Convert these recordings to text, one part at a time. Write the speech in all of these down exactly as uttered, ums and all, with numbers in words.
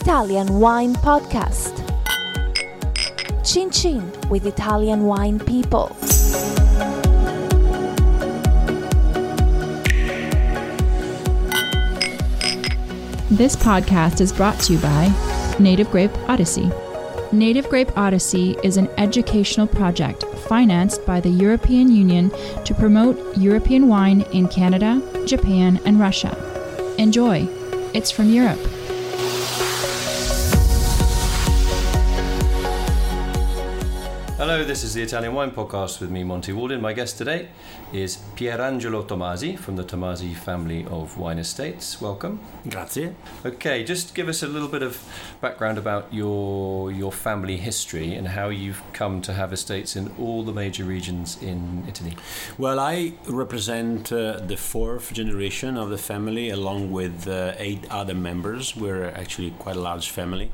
Italian Wine Podcast. Chin Chin with Italian Wine People. This podcast is brought to you by Native Grape Odyssey. Native Grape Odyssey is an educational project financed by the European Union to promote European wine in Canada, Japan, and Russia. Enjoy! It's from Europe. Hello, this is the Italian Wine Podcast with me, Monty Walden. My guest today is Pierangelo Tomasi from the Tomasi family of wine estates. Welcome. Grazie. Okay, just give us a little bit of background about your your family history and how you've come to have estates in all the major regions in Italy. Well, I represent uh, the fourth generation of the family, along with uh, eight other members. We're actually quite a large family.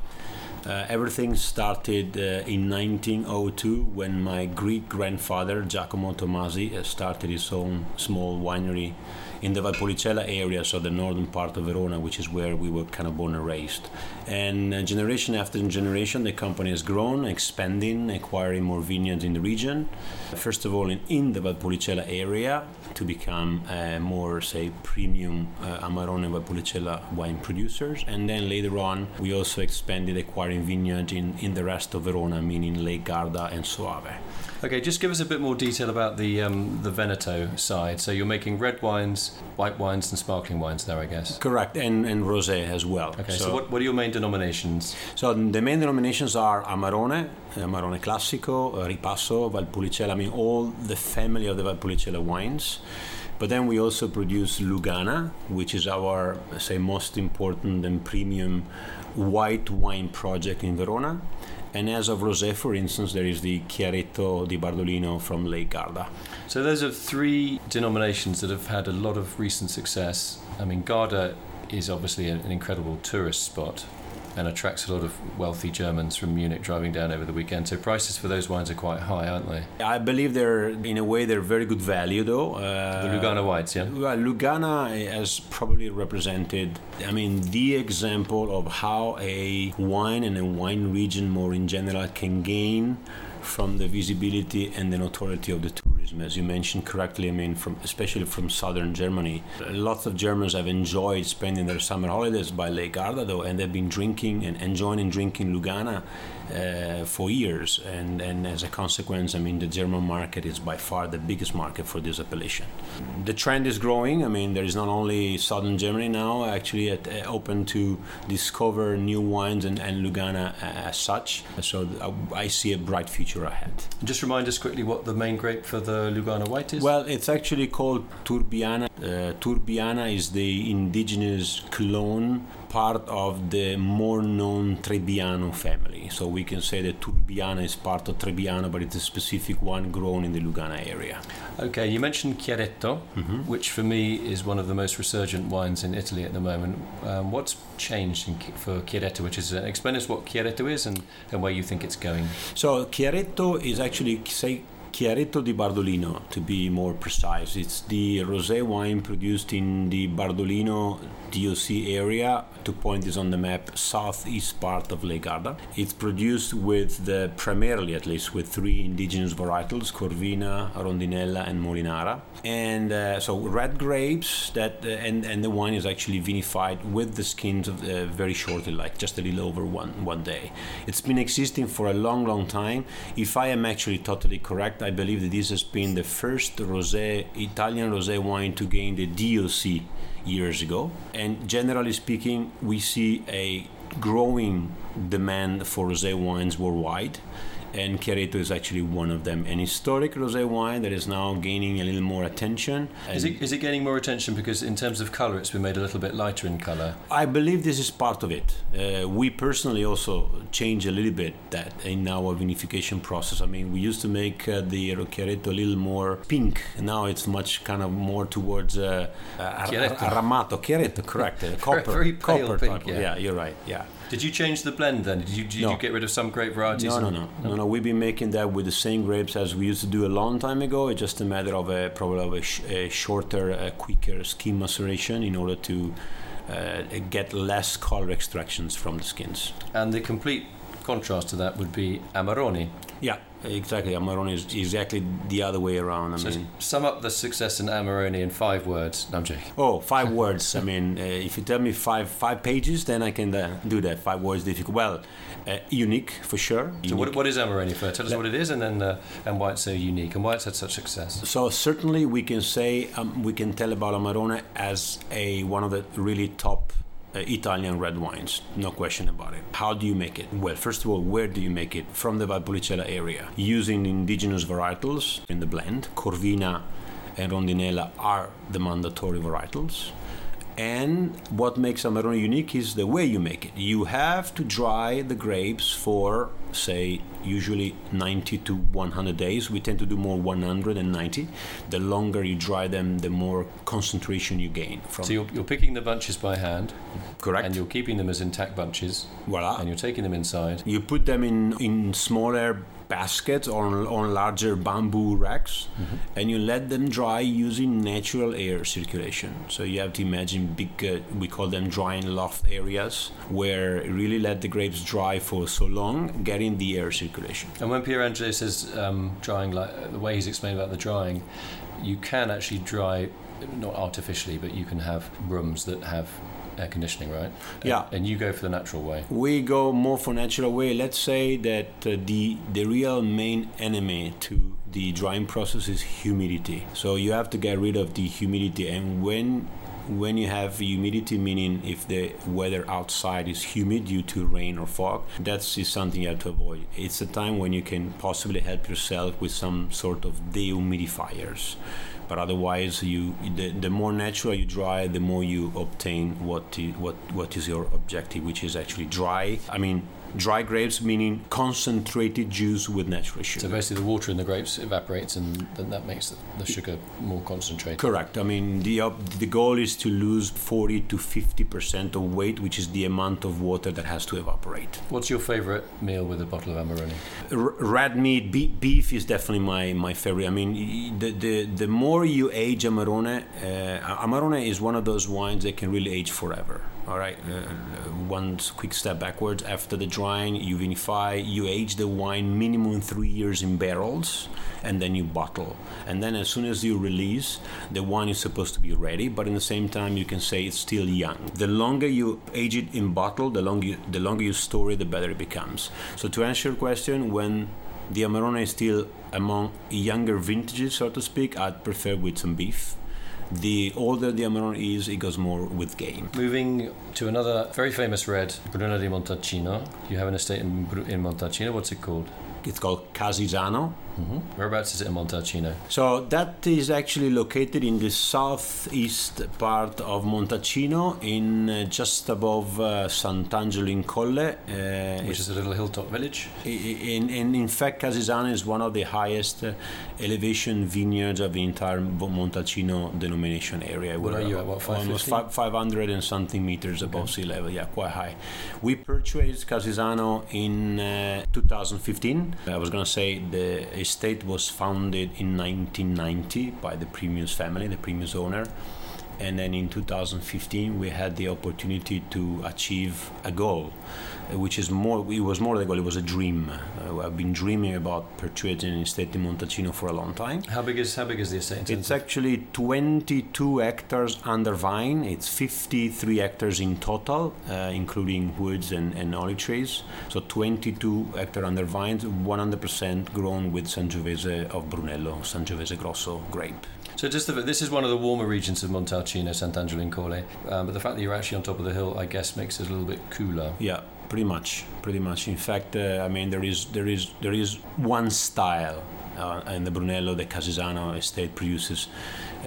Uh, everything started uh, in nineteen oh two when my Greek grandfather Giacomo Tomasi uh, started his own small winery in the Valpolicella area, so the northern part of Verona, which is where we were kind of born and raised. And uh, generation after generation, the company has grown, expanding, acquiring more vineyards in the region. First of all, in, in the Valpolicella area, to become uh, more, say, premium uh, Amarone Valpolicella wine producers. And then later on, we also expanded, acquiring vineyards in, in the rest of Verona, meaning Lake Garda and Soave. Okay, just give us a bit more detail about the um, the Veneto side. So you're making red wines, white wines, and sparkling wines there, I guess. Correct, and, and rosé as well. Okay, so, so what, what are your main denominations? So the main denominations are Amarone, Amarone Classico, Ripasso, Valpolicella, I mean all the family of the Valpolicella wines. But then we also produce Lugana, which is our, say, most important and premium white wine project in Verona. And as of rosé, for instance, there is the Chiaretto di Bardolino from Lake Garda. So those are three denominations that have had a lot of recent success. I mean, Garda is obviously an incredible tourist spot and attracts a lot of wealthy Germans from Munich driving down over the weekend. So prices for those wines are quite high, aren't they? I believe they're, in a way, they're very good value, though. Uh, the Lugana whites, yeah? Well, Lugana has probably represented, I mean, the example of how a wine and a wine region more in general can gain from the visibility and the notoriety of the tourism. As you mentioned correctly, I mean, from especially from southern Germany. Lots of Germans have enjoyed spending their summer holidays by Lake Garda, though, and they've been drinking and enjoying and drinking Lugana uh, for years. And, and as a consequence, I mean, the German market is by far the biggest market for this appellation. The trend is growing. I mean, there is not only southern Germany now actually at, uh, open to discover new wines and, and Lugana uh, as such. So I, I see a bright future ahead. Just remind us quickly what the main grape for the Lugana white is. Well, it's actually called Turbiana. Uh, Turbiana is the indigenous clone, part of the more known Trebbiano family. So we can say that Turbiana is part of Trebbiano, but it's a specific one grown in the Lugana area. Okay, you mentioned Chiaretto, mm-hmm. which for me is one of the most resurgent wines in Italy at the moment. Um, what's changed in, for Chiaretto, which is, uh, explain us what Chiaretto is and, and where you think it's going. So Chiaretto is actually, say, Chiaretto di Bardolino, to be more precise. It's the rosé wine produced in the Bardolino D O C area, to point this on the map, southeast part of Lake Garda. It's produced with the, primarily at least, with three indigenous varietals, Corvina, Rondinella, and Molinara. And uh, so red grapes, that uh, and, and the wine is actually vinified with the skins of, uh, very shortly, like just a little over one, one day. It's been existing for a long, long time. If I am actually totally correct, I believe that this has been the first rosé, Italian rosé wine to gain the D O C years ago. And generally speaking, we see a growing demand for rosé wines worldwide. And Chiaretto is actually one of them, an historic rosé wine that is now gaining a little more attention. Is it, is it gaining more attention because in terms of colour it's been made a little bit lighter in colour? I believe this is part of it. Uh, we personally also change a little bit that in our vinification process. I mean, we used to make uh, the Chiaretto a little more pink. Now it's much kind of more towards uh, uh, Chiaretto. Ar- aramato. Chiaretto, correct. Uh, copper. Very pale copper pink, yeah. yeah, you're right, yeah. Did you change the blend then? Did you, did no. you get rid of some grape varieties? No, no, no, no, no, no. We've been making that with the same grapes as we used to do a long time ago. It's just a matter of a, probably of a, sh- a shorter, a quicker skin maceration in order to uh, get less color extractions from the skins. And the complete contrast to that would be Amarone. Yeah, exactly. Amarone is exactly the other way around. I so mean, sum up the success in Amarone in five words. No, I'm joking. Oh, five words. I mean, uh, if you tell me five five pages, then I can uh, do that. Five words difficult. Well, uh, unique for sure. Unique. So what, what is Amarone first? Tell us what it is, and then uh, and why it's so unique, and why it's had such success. So certainly we can say um, we can tell about Amarone as a one of the really top Italian red wines, no question about it. How do you make it? Well, first of all, where do you make it? From the Valpolicella area, using indigenous varietals in the blend. Corvina and Rondinella are the mandatory varietals. And what makes Amarone unique is the way you make it. You have to dry the grapes for, say, usually ninety to one hundred days. We tend to do more one hundred ninety. The longer you dry them, the more concentration you gain. From so you're, you're picking the bunches by hand. Correct. And you're keeping them as intact bunches. Voila. And you're taking them inside. You put them in, in smaller baskets on on larger bamboo racks, mm-hmm. and you let them dry using natural air circulation. So you have to imagine big, uh, we call them dry and loft areas, where really let the grapes dry for so long, getting the air circulation. And when Pierangelo says um, drying, like the way he's explained about the drying, you can actually dry, not artificially, but you can have rooms that have air conditioning, right? Yeah. And you go for the natural way. We go more for natural way. Let's say that uh, the the real main enemy to the drying process is humidity. So you have to get rid of the humidity. And when when you have humidity, meaning if the weather outside is humid due to rain or fog, that's is something you have to avoid. It's a time when you can possibly help yourself with some sort of dehumidifiers. But otherwise, you the, the more natural you dry, the more you obtain what you, what what is your objective, which is actually dry. I mean, dry grapes, meaning concentrated juice with natural sugar. So basically, the water in the grapes evaporates, and then that makes the, the sugar more concentrated. Correct. I mean, the uh, the goal is to lose forty to fifty percent of weight, which is the amount of water that has to evaporate. What's your favorite meal with a bottle of Amarone? R- red meat, be- beef is definitely my, my favorite. I mean, the the, the more you age Amarone, uh, Amarone is one of those wines that can really age forever. All right, uh, one quick step backwards. After the drying, you vinify, you age the wine minimum three years in barrels, and then you bottle. And then as soon as you release, the wine is supposed to be ready, but in the same time, you can say it's still young. The longer you age it in bottle, the longer you, the longer you store it, the better it becomes. So to answer your question, when the Amarone is still among younger vintages, so to speak, I'd prefer with some beef. The older the Amarone is, it goes more with game. Moving to another very famous red, Brunello di Montalcino. You have an estate in, in Montalcino. What's it called? It's called Casisano. Mm-hmm. Whereabouts is it in Montalcino? So that is actually located in the southeast part of Montalcino, in uh, just above uh, Sant'Angelo in Colle, uh, which is a little hilltop village. In, in in fact, Casisano is one of the highest uh, elevation vineyards of the entire Montalcino denomination area. What We're are you at? What, almost five, five hundred and something meters above okay. sea level. Yeah, quite high. We purchased Casisano in uh, two thousand fifteen. I was going to say the estate was founded in nineteen ninety by the previous family, the previous owner. And then in two thousand fifteen, we had the opportunity to achieve a goal, which is more, it was more than a goal, it was a dream. Uh, I've been dreaming about purchasing an estate in Montalcino for a long time. How big is how big is the estate? It's actually twenty-two hectares under vine. It's fifty-three hectares in total, uh, including woods and, and olive trees. So twenty-two hectares under vines, one hundred percent grown with Sangiovese of Brunello, Sangiovese Grosso grape. So just the, this is one of the warmer regions of Montalcino, Sant'Angelo in Colle, um, but the fact that you're actually on top of the hill, I guess, makes it a little bit cooler. Yeah, pretty much, pretty much. In fact, uh, I mean, there is there is there is one style, uh, in the Brunello, the Casisano estate produces,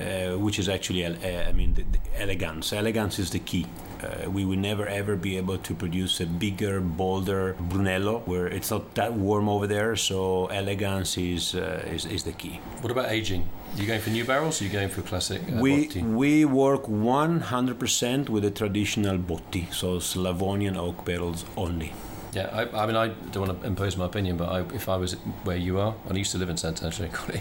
uh, which is actually, uh, I mean, the, the elegance. Elegance is the key. Uh, we will never ever be able to produce a bigger, bolder Brunello, where it's not that warm over there. So elegance is uh, is, is the key. What about aging? Are you going for new barrels? Or are you going for classic uh, we, botti? We work one hundred percent with the traditional botti, so Slavonian oak barrels only. Yeah, I, I mean, I don't want to impose my opinion, but I, if I was where you are, and I used to live in Sant'Angelo in Colle,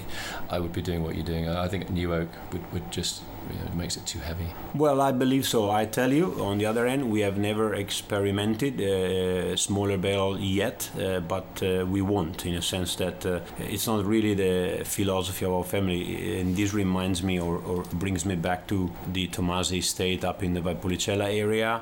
I would be doing what you're doing. I think new oak would, would just you know, it makes it too heavy? Well, I believe so. I tell you, on the other end, we have never experimented uh, smaller barrel yet, uh, but uh, we won't, in a sense that uh, it's not really the philosophy of our family. And this reminds me or, or brings me back to the Tomasi estate up in the Valpolicella area,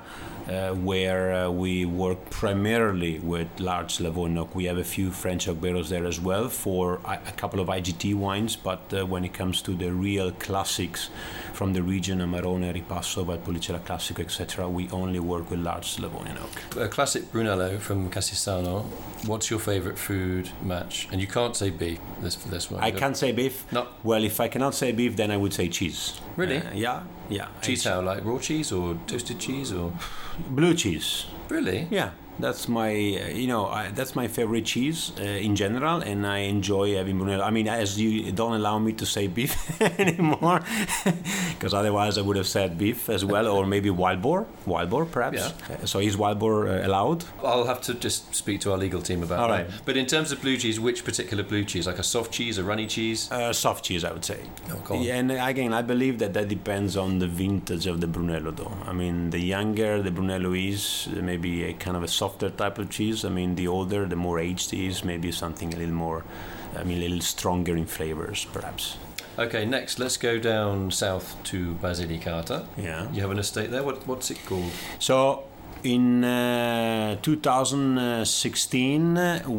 uh, where uh, we work primarily with large Slavonian oak. We have a few French oak barrels there as well for a, a couple of I G T wines, but uh, when it comes to the real classics from the region, Amarone, Ripasso, Valpolicella Classico, et cetera, we only work with large Slavonian oak. A classic Brunello from Casisano, what's your favorite food match? And you can't say beef, this, this one. I can't say beef? No. Well, if I cannot say beef, then I would say cheese. Really? Uh, yeah, yeah. Cheese how? Like raw cheese or toasted cheese or? Blue cheese. Really? Yeah. That's my, you know, I, that's my favorite cheese uh, in general, and I enjoy having Brunello. I mean, as you don't allow me to say beef anymore, because otherwise I would have said beef as well, or maybe wild boar, wild boar perhaps. Yeah. So is wild boar uh, allowed? I'll have to just speak to our legal team about All that. Right. But in terms of blue cheese, which particular blue cheese? Like a soft cheese, a runny cheese? Uh, soft cheese, I would say. Oh, cool. Yeah, and again, I believe that that depends on the vintage of the Brunello, though. I mean, the younger the Brunello is, maybe a kind of a soft softer type of cheese. I mean, the older, the more aged it is, maybe something a little more, I mean, a little stronger in flavors, perhaps. Okay, next, let's go down south to Basilicata. Yeah. You have an estate there. What, what's it called? So, in uh, two thousand sixteen,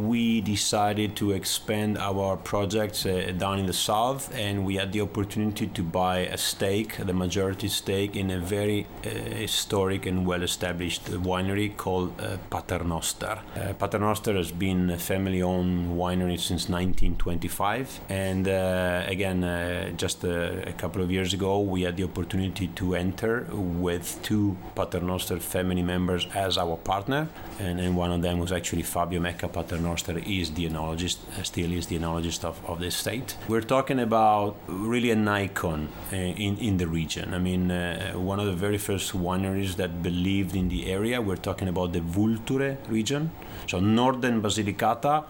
we decided to expand our projects uh, down in the south, and we had the opportunity to buy a stake, the majority stake, in a very uh, historic and well-established winery called uh, Paternoster. Uh, Paternoster has been a family-owned winery since nineteen twenty-five, and uh, again, uh, just a, a couple of years ago, we had the opportunity to enter with two Paternoster family members as our partner, and, and one of them was actually Fabio Mecca Paternoster. He is the enologist, still is the enologist of, of the estate. We're talking about really an icon uh, in, in the region. I mean, uh, one of the very first wineries that believed in the area. We're talking about the Vulture region, so northern Basilicata,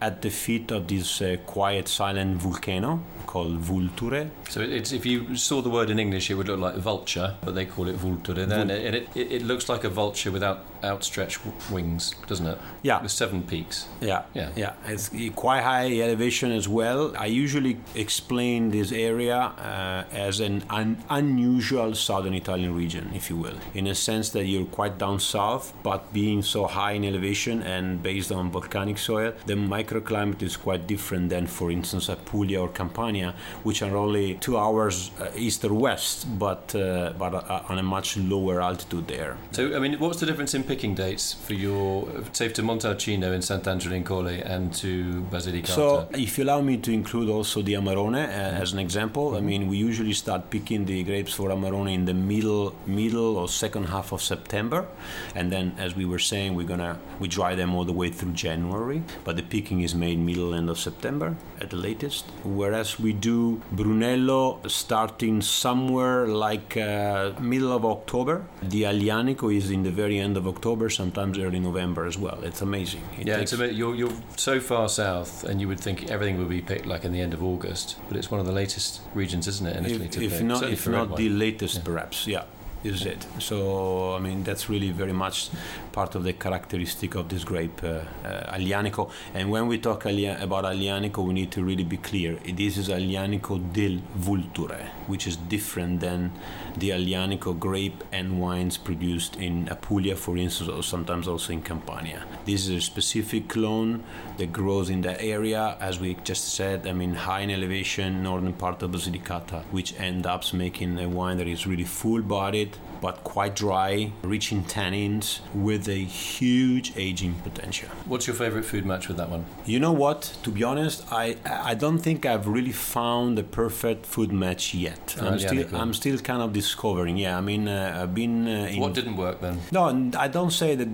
at the feet of this uh, quiet, silent volcano called Vulture. So it's, if you saw the word in English, it would look like vulture, but they call it Vulture. Then Vul- it, it, it looks like a vulture without outstretched wings, doesn't it? Yeah. With seven peaks. Yeah, yeah, yeah. It's quite high elevation as well. I usually explain this area uh, as an un- unusual southern Italian region, if you will, in a sense that you're quite down south, but being so high in elevation and based on volcanic soil, the microclimate is quite different than, for instance, Apulia or Campania, which are only two hours east or west, but uh, but on a much lower altitude there. So, I mean, what's the difference in picking dates for your, say, to Montalcino in Sant'Angelo in Colle and to Basilicata? So, if you allow me to include also the Amarone uh, as an example, I mean, we usually start picking the grapes for Amarone in the middle, middle or second half of September, and then, as we were saying, we're gonna we dry them all the way through January. But the picking is made middle end of September at the latest, whereas we do Brunello starting somewhere like uh, middle of October. The Aglianico is in the very end of October, sometimes early November as well. It's amazing. It yeah, it's a bit, you're, you're so far south, and you would think everything would be picked like in the end of August, but it's one of the latest regions, isn't it? In Italy, if, to if not, if not the latest, yeah. Perhaps, yeah. Is it? So, I mean, that's really very much part of the characteristic of this grape, uh, uh, Aglianico. And when we talk Aglia- about Aglianico, we need to really be clear. This is Aglianico del Vulture, which is different than the Aglianico grape and wines produced in Apulia, for instance, or sometimes also in Campania. This is a specific clone that grows in that area, as we just said, I mean, high in elevation, northern part of Basilicata, which ends up making a wine that is really full-bodied, but quite dry, rich in tannins, with a huge aging potential. What's your favorite food match with that one? You know what? To be honest, I I don't think I've really found the perfect food match yet. Oh, I'm still I'm still kind of discovering. Yeah, I mean, uh, I've been. Uh, in what didn't work then? No, I don't say that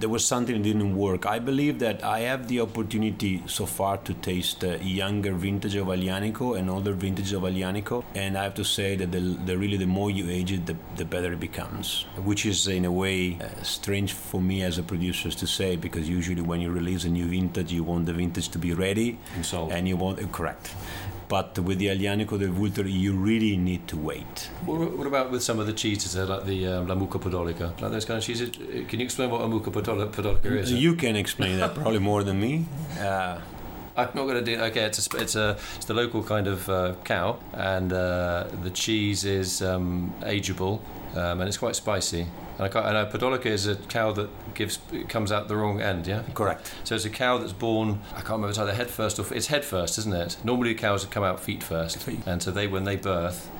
there was something that didn't work. I believe that I have the opportunity so far to taste uh, younger vintage of Aglianico and older vintage of Aglianico, and I have to say that the, the really the more you age it, the the The better it becomes, which is in a way uh, strange for me as a producer to say, because usually when you release a new vintage, you want the vintage to be ready and sold, and you want uh, correct. but with the Aglianico del Vulture, you really need to wait. What, what about with some of the cheeses, like the um, La Muca Podolica, like those kind of cheeses? Can you explain what a Muca Podolica is? You can explain that probably more than me. Uh, I'm not going to do it. Okay, it's a, it's a it's the local kind of uh, cow, and uh, the cheese is um, ageable, um, and it's quite spicy. And I, and a Podolica is a cow that gives comes out the wrong end, yeah? Correct. So it's a cow that's born, I can't remember, it's either head first or... It's head first, isn't it? Normally cows come out feet first. Feet. And so they, when they birth,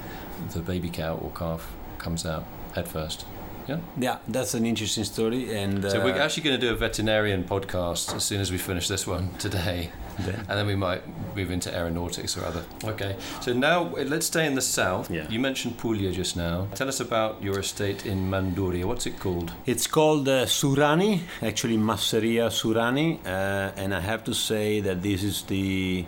the baby cow or calf comes out head first. Yeah, yeah, that's an interesting story. And uh, so we're actually going to do a veterinarian podcast as soon as we finish this one today, yeah. And then we might move into aeronautics or other. Okay, so now let's stay in the south. Yeah. You mentioned Puglia just now. Tell us about your estate in Manduria. What's it called? It's called uh, Surani, actually Masseria Surani, uh, and I have to say that this is the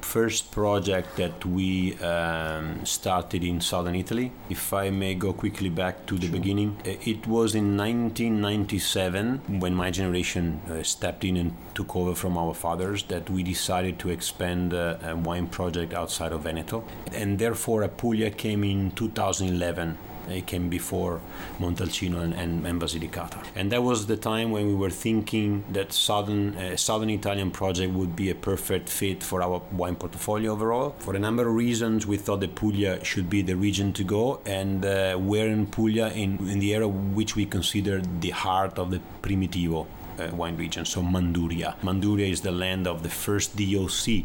first project that we um, started in southern Italy. If I may go quickly back to the sure. beginning, it was in nineteen ninety-seven when my generation uh, stepped in and took over from our fathers that we decided to expand uh, a wine project outside of Veneto, and therefore Apulia came in two thousand eleven. It came before Montalcino and, and, and Basilicata, and that was the time when we were thinking that southern uh, southern Italian project would be a perfect fit for our wine portfolio overall. For a number of reasons, we thought that Puglia should be the region to go, and uh, we're in Puglia in, in the area which we consider the heart of the Primitivo uh, wine region, so Manduria. Manduria is the land of the first D O C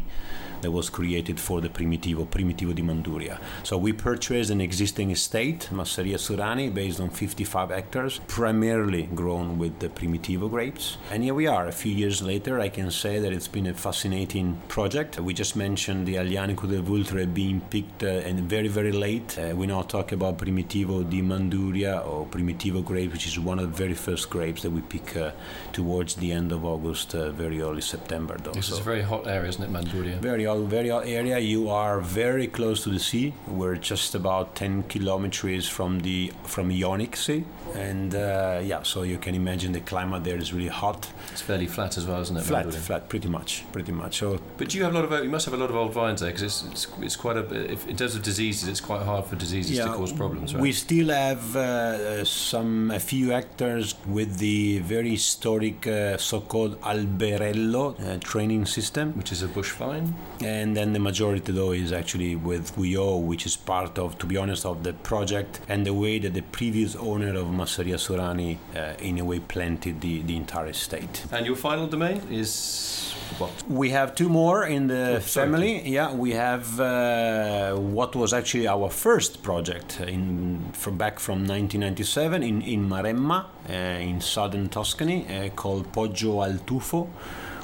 that was created for the Primitivo, Primitivo di Manduria. So we purchased an existing estate, Masseria Surani, based on fifty-five hectares, primarily grown with the Primitivo grapes. And here we are, a few years later. I can say that it's been a fascinating project. We just mentioned the Aglianico del Vulture being picked uh, and very, very late. Uh, we now talk about Primitivo di Manduria, or Primitivo grape, which is one of the very first grapes that we pick uh, towards the end of August, uh, very early September, though. This so is a very hot area, isn't it, Manduria? Very very old area. You are very close to the sea. We're just about ten kilometers from the from Ionic Sea, and uh, yeah, so you can imagine the climate there is really hot. It's fairly flat as well, isn't it? Flat, Manduria? flat, pretty much, pretty much. So, but you have a lot of you must have a lot of old vines there, because it's, it's it's quite a if, in terms of diseases, it's quite hard for diseases yeah, to cause problems, right? We still have uh, some a few hectares with the very historic uh, so-called alberello uh, training system, which is a bush vine. And then the majority, though, is actually with Guyot, which is part of, to be honest, of the project and the way that the previous owner of Masseria Surani, uh, in a way, planted the, the entire estate. And your final domain is what? We have two more in the oh, family. Sorry. Yeah, we have uh, what was actually our first project in from back from nineteen ninety-seven in, in Maremma, uh, in southern Tuscany, uh, called Poggio al Tufo.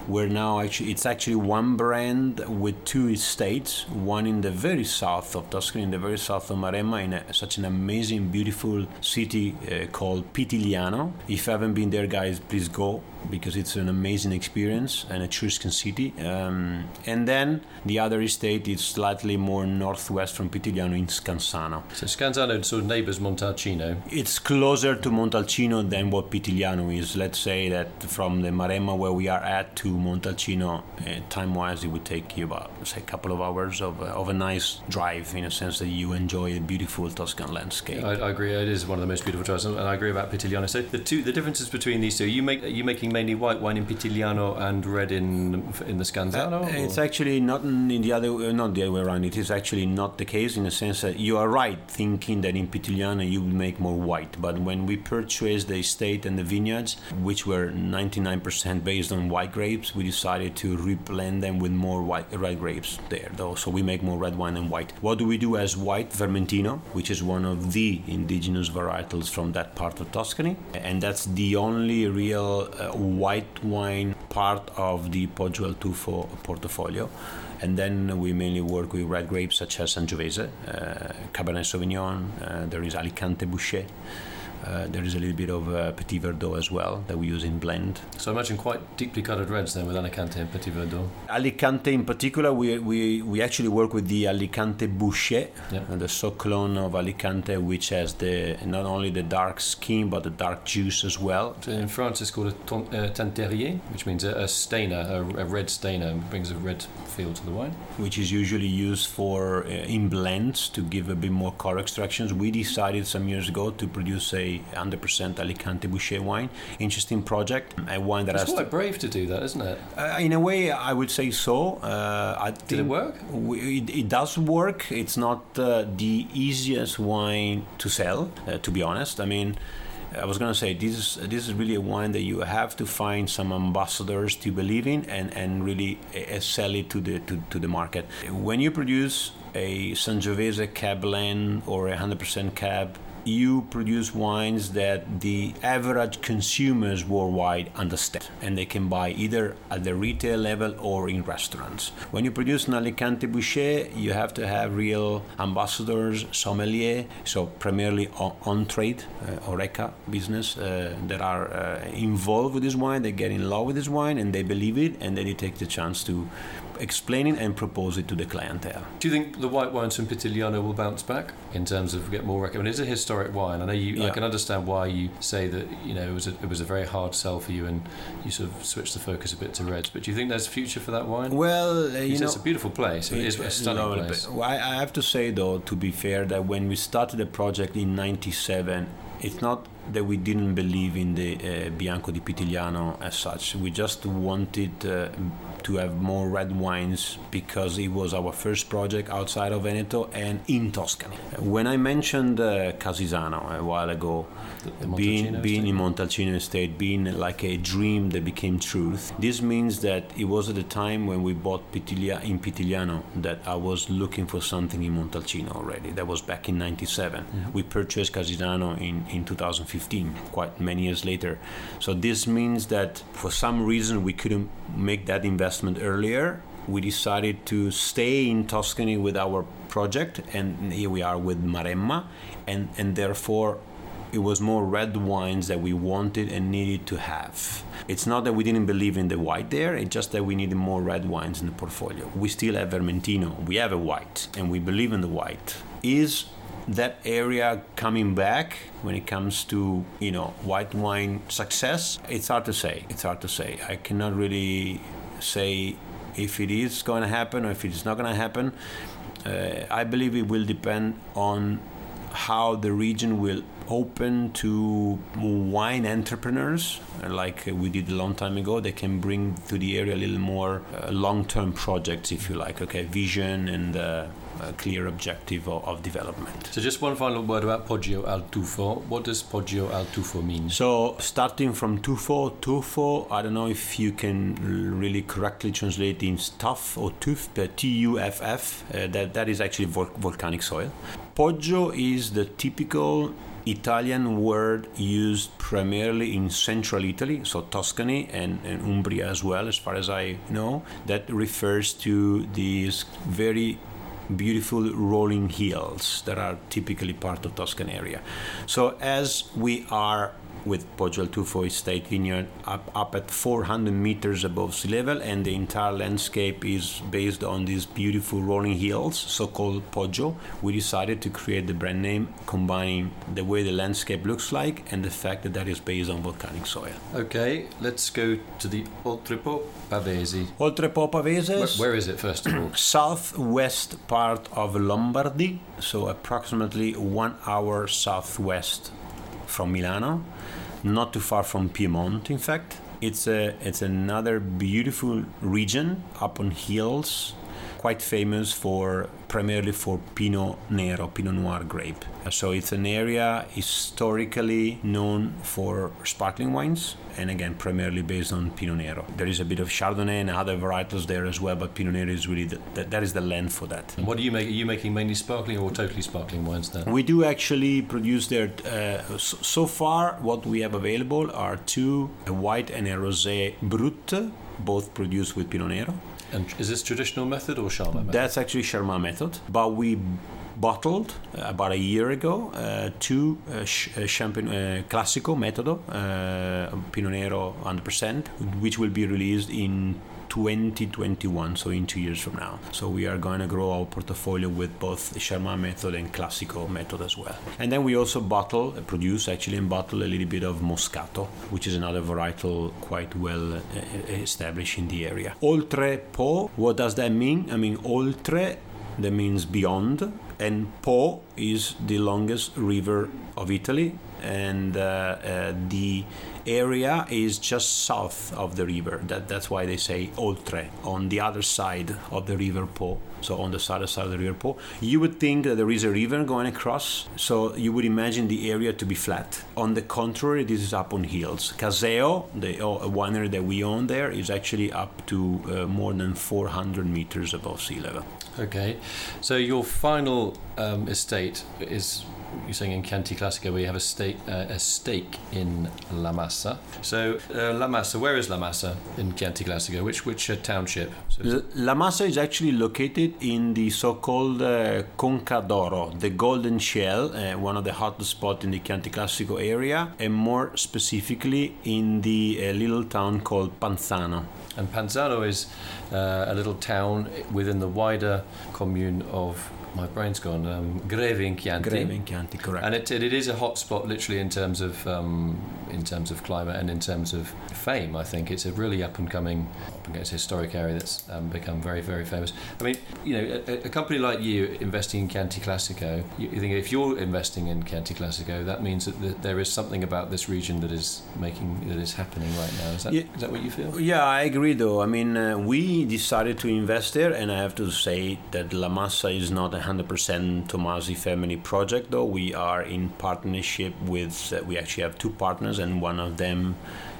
We're now actually, it's actually one brand with two estates, one in the very south of Tuscany, in the very south of Maremma, in a, such an amazing, beautiful city uh, called Pitigliano. If you haven't been there, guys, please go, because it's an amazing experience and a Etruscan city. Um, and then the other estate is slightly more northwest from Pitigliano in Scansano. So Scansano sort of neighbors Montalcino. It's closer to Montalcino than what Pitigliano is. Let's say that from the Maremma where we are at to Montalcino, uh, time-wise, it would take you about, say, a couple of hours of, uh, of a nice drive, in a sense that you enjoy a beautiful Tuscan landscape. Yeah, I, I agree. It is one of the most beautiful drives, and I agree about Pitigliano. So the two, the differences between these two, you make, you're making mainly white wine in Pitigliano and red in in the Scansano? Uh, it's actually not in the other, not the other way around. It is actually not the case, in the sense that you are right thinking that in Pitigliano you would make more white, but when we purchased the estate and the vineyards, which were ninety-nine percent based on white grapes, we decided to reblend them with more white, red grapes there, though. So we make more red wine than white. What do we do as white? Vermentino, which is one of the indigenous varietals from that part of Tuscany, and that's the only real uh, white wine part of the Poggio al Tufo portfolio. And then we mainly work with red grapes such as Sangiovese, uh, Cabernet Sauvignon. Uh, there is Alicante Bouschet, Uh, there is a little bit of uh, Petit Verdot as well that we use in blend. So I imagine quite deeply colored reds then with Alicante and Petit Verdot. Alicante in particular, we we, we actually work with the Alicante Bouschet, yep. the sous-clone of Alicante, which has the not only the dark skin but the dark juice as well. So in France it's called a ton, uh, Tinterier, which means a, a stainer, a, a red stainer, and brings a red feel to the wine. Which is usually used for uh, in blends to give a bit more color extractions. We decided some years ago to produce a one hundred percent Alicante Bouschet wine. Interesting project. A wine that it's has quite to, brave to do that, isn't it? Uh, in a way, I would say so. Uh, I think Did it work? We, it, it does work. It's not uh, the easiest wine to sell, uh, to be honest. I mean, I was going to say, this is this is really a wine that you have to find some ambassadors to believe in and, and really uh, sell it to the to, to the market. When you produce a Sangiovese Cab blend or a one hundred percent Cab, you produce wines that the average consumers worldwide understand, and they can buy either at the retail level or in restaurants. When you produce an Alicante Bouschet, you have to have real ambassadors, sommelier, so primarily on, on trade, uh, Horeca business, uh, that are uh, involved with this wine. They get in love with this wine and they believe it, and then they take the chance to explain it and propose it to the clientele. Do you think the white wines from Pitigliano will bounce back in terms of get more recommended? It's a historic wine. I know you. Yeah. I can understand why you say that. You know, it was a, it was a very hard sell for you, and you sort of switched the focus a bit to reds. But do you think there's a future for that wine? Well, uh, you know, it's a beautiful place. It, it is a stunning no, place. Well, I have to say though, to be fair, that when we started the project in ninety-seven, it's not that we didn't believe in the uh, Bianco di Pitigliano as such. We just wanted uh, to have more red wines because it was our first project outside of Veneto and in Tuscany. When I mentioned uh, Casisano a while ago, the, the being, being in Montalcino estate, being like a dream that became truth, this means that it was at the time when we bought Pitiglia in Pitigliano that I was looking for something in Montalcino already. That was back in ninety-seven. Mm-hmm. We purchased Casisano in, in two thousand fifteen. Quite many years later. So this means that for some reason we couldn't make that investment earlier. We decided to stay in Tuscany with our project, and here we are with Maremma, and, and therefore it was more red wines that we wanted and needed to have. It's not that we didn't believe in the white there, it's just that we needed more red wines in the portfolio. We still have Vermentino, we have a white, and we believe in the white. Is that area coming back when it comes to, you know, white wine success? It's hard to say. It's hard to say. I cannot really say if it is going to happen or if it's not going to happen. Uh, I believe it will depend on how the region will open to wine entrepreneurs, like we did a long time ago. They can bring to the area a little more uh, long-term projects, if you like, okay, vision and uh, a clear objective of, of development. So just one final word about Poggio al Tufo. What does Poggio al Tufo mean? So starting from Tufo, Tufo, I don't know if you can really correctly translate in tuff or tuff, but T U F F, uh, that, that is actually vol- volcanic soil. Poggio is the typical Italian word used primarily in central Italy, so Tuscany and, and Umbria as well, as far as I know, that refers to these very beautiful rolling hills that are typically part of Tuscan area. So as we are with Poggio al Tufo Estate Vineyard up, up at four hundred meters above sea level, and the entire landscape is based on these beautiful rolling hills, so-called Poggio, we decided to create the brand name combining the way the landscape looks like and the fact that that is based on volcanic soil. Okay, let's go to the Oltrepo Pavese. Oltrepo Pavese. Where, where is it, first of all? Southwest part of Lombardy, so approximately one hour southwest from Milano, not too far from Piedmont, in fact. It's a it's another beautiful region up on hills, quite famous for primarily for Pinot Nero, Pinot Noir grape. So it's an area historically known for sparkling wines, and again, primarily based on Pinot Nero. There is a bit of Chardonnay and other varietals there as well, but Pinot Nero is really, the, that, that is the land for that. What do you make? Are you making mainly sparkling or totally sparkling wines then? We do actually produce there, uh, so, so far what we have available are two, a white and a rosé brut, both produced with Pinot Nero. And is this traditional method or Charmat method? That's actually Charmat method, but we bottled uh, about a year ago uh, two uh, sh- uh, Champagne uh, Classico Metodo uh, Pinot Nero one hundred percent, which will be released in twenty twenty-one, so in two years from now. So we are going to grow our portfolio with both Charmat method and Classico method as well. And then we also bottle, produce actually and bottle a little bit of Moscato, which is another varietal quite well established in the area. Oltre Po, what does that mean? I mean, oltre, that means beyond, and Po is the longest river of Italy, and uh, uh, the area is just south of the river. That, that's why they say oltre, on the other side of the river Po. So on the southern side of the river Po, you would think that there is a river going across, so you would imagine the area to be flat. On the contrary, this is up on hills. Caseo, the winery that we own there, is actually up to uh, more than four hundred meters above sea level. Okay, so your final um, estate is, you're saying in Chianti Classico we have a stake, uh, a stake in La Massa. So uh, La Massa, where is La Massa in Chianti Classico? Which which uh, township? So La Massa is actually located in the so-called uh, Conca d'Oro, the Golden Shell, uh, one of the hottest spots in the Chianti Classico area, and more specifically in the uh, little town called Panzano. And Panzano is uh, a little town within the wider commune of, my brain's gone, um, Greve in Chianti. Greve in Chianti, correct. And it, it, it is a hot spot literally in terms of um, in terms of climate and in terms of fame, I think. It's a really up-and-coming, it's a historic area that's um, become very, very famous. I mean, you know, a, a company like you investing in Chianti Classico, you, you think if you're investing in Chianti Classico, that means that the, there is something about this region that is making, that is happening right now. Is that, yeah, is that what you feel? Yeah, I agree, though. I mean, uh, we decided to invest there, and I have to say that La Massa is not a one hundred percent Tomasi family project, though. We are in partnership with, uh, we actually have two partners, and one of them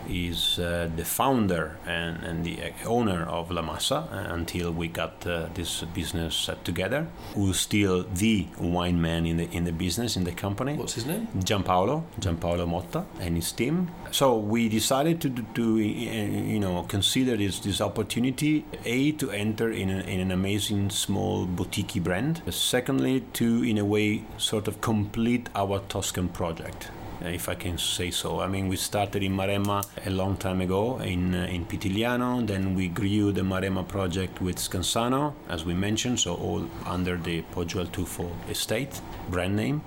is uh, the founder and, and the owner of La Massa uh, until we got uh, this business set together, who's still the wine man in the in the business, in the company. What's his name? Gianpaolo, Gianpaolo Motta and his team. So we decided to, to you know, consider this, this opportunity, A, to enter in, a, in an amazing small boutique brand. Secondly, to, in a way, sort of complete our Tuscan project, if I can say so. I mean, we started in Maremma a long time ago in uh, in Pitigliano, then we grew the Maremma project with Scansano, as we mentioned, so all under the Poggio al Tufo estate brand name,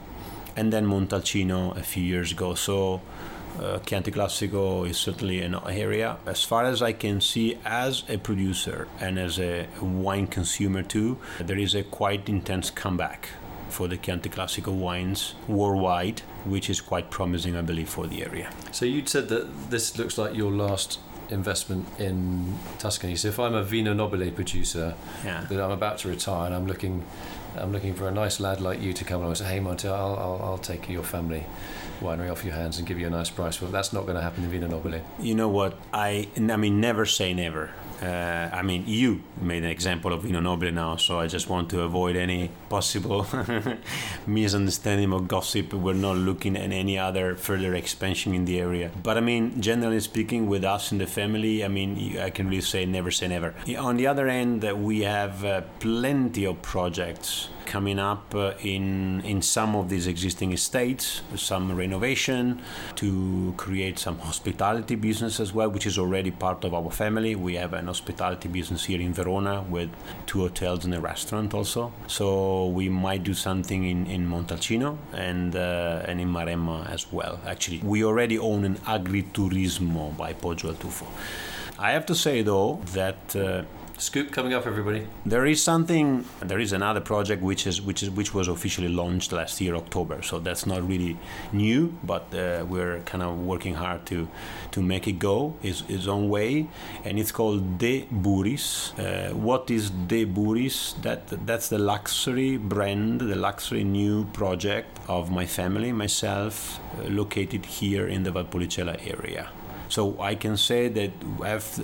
and then Montalcino a few years ago. So uh, Chianti Classico is certainly an area, as far as I can see, as a producer and as a wine consumer too, there is a quite intense comeback for the Chianti Classico wines worldwide, which is quite promising, I believe, for the area. So you'd said that this looks like your last investment in Tuscany. So if I'm a Vino Nobile producer, yeah, that I'm about to retire and I'm looking I'm looking for a nice lad like you to come along and say, hey, Monte, I'll, I'll, I'll take your family winery off your hands and give you a nice price. Well, that's not going to happen in Vino Nobile. You know what? I, I mean, never say never. Uh, I mean, you made an example of Vino Nobile now, so I just want to avoid any possible misunderstanding or gossip. We're not looking at any other further expansion in the area. But I mean, generally speaking, with us in the family, I mean, I can really say never say never. On the other end, we have uh, plenty of projects coming up uh, in in some of these existing estates, some renovation to create some hospitality business as well, which is already part of our family. We have an hospitality business here in Verona with two hotels and a restaurant also. So we might do something in, in Montalcino and uh, and in Maremma as well. Actually, we already own an agriturismo by Poggio al Tufo. I have to say, though, that uh, scoop coming up, everybody. There is something. There is another project which is which is which was officially launched last year, October. So that's not really new, but uh, we're kind of working hard to to make it go its, its own way. And it's called De Buris. Uh, what is De Buris? That that's the luxury brand, the luxury new project of my family, myself, uh, located here in the Valpolicella area. So I can say that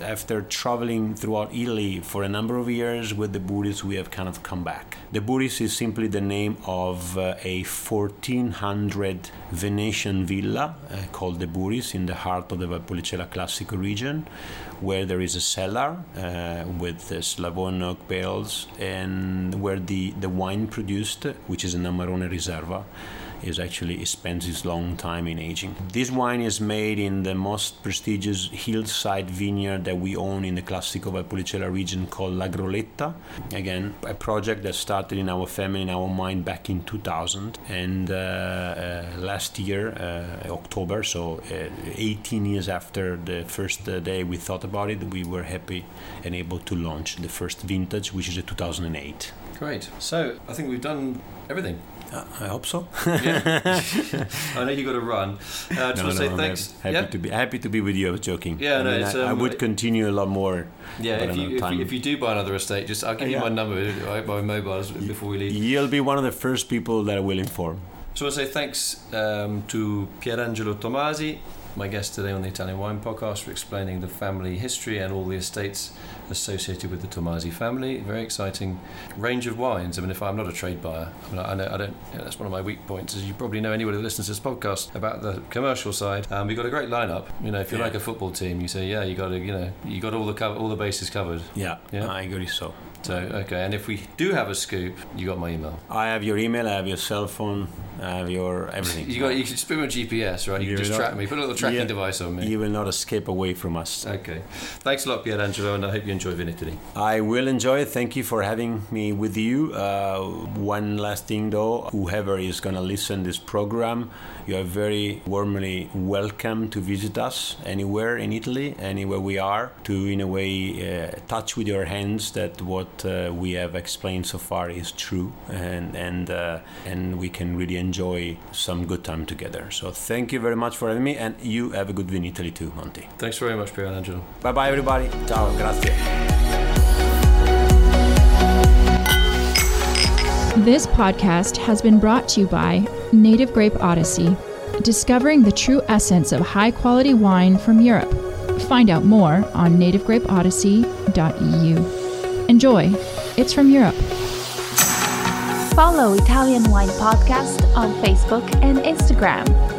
after traveling throughout Italy for a number of years with the Buris, we have kind of come back. The Buris is simply the name of uh, a fourteen hundred Venetian villa uh, called the Buris in the heart of the Valpolicella Classico region, where there is a cellar uh, with uh, Slavonian oak barrels, and where the, the wine produced, which is an Amarone Riserva, is actually it spends its long time in aging. This wine is made in the most prestigious hillside vineyard that we own in the Classico Valpolicella region called La Groletta. Again, a project that started in our family, in our mind, back in two thousand. And uh, uh, last year, uh, October, so uh, eighteen years after the first uh, day we thought about it, we were happy and able to launch the first vintage, which is a two thousand eight. Great. So I think we've done everything. I hope so. Yeah. I know you got to run. I uh, just no, want to no, say I'm thanks. Happy yeah. to be happy to be with you. I was joking. Yeah, I no, mean, it's, I, um, I would continue a lot more. Yeah, if you, if you if you do buy another estate, just I'll give yeah. you my number, my mobile before we leave. You'll be one of the first people that I will inform. So I want to say thanks um, to Pierangelo Tomasi, my guest today on the Italian Wine Podcast, for explaining the family history and all the estates associated with the Tomasi family. Very exciting range of wines. I mean, if I'm not a trade buyer, I mean, I know I don't. You know, that's one of my weak points. As you probably know, anybody that listens to this podcast, about the commercial side, um, we've got a great lineup. You know, if you're yeah. like a football team, you say, yeah, you got to, you know, you got all the cover, all the bases covered. Yeah, yeah, I agree so. So okay, and if we do have a scoop, you got my email. I have your email. I have your cell phone. I have your everything. you got. You can just put my G P S, right? You, you can just track not, me. Put a little tracking yeah, device on me. You will not escape away from us. Okay, thanks a lot, Pierangelo, and I hope you enjoy Vinitaly. I will enjoy it. Thank you for having me with you. Uh, one last thing, though, whoever is going to listen to this program, you are very warmly welcome to visit us anywhere in Italy, anywhere we are, to in a way uh, touch with your hands that what. Uh, we have explained so far is true, and and uh, and we can really enjoy some good time together. So thank you very much for having me, and you have a good Vinitaly too, Monty. Thanks very much, Pierangelo. Bye bye, everybody. Ciao, grazie. This podcast has been brought to you by Native Grape Odyssey, discovering the true essence of high quality wine from Europe. Find out more on native grape odyssey dot e u. Enjoy. It's from Europe. Follow Italian Wine Podcast on Facebook and Instagram.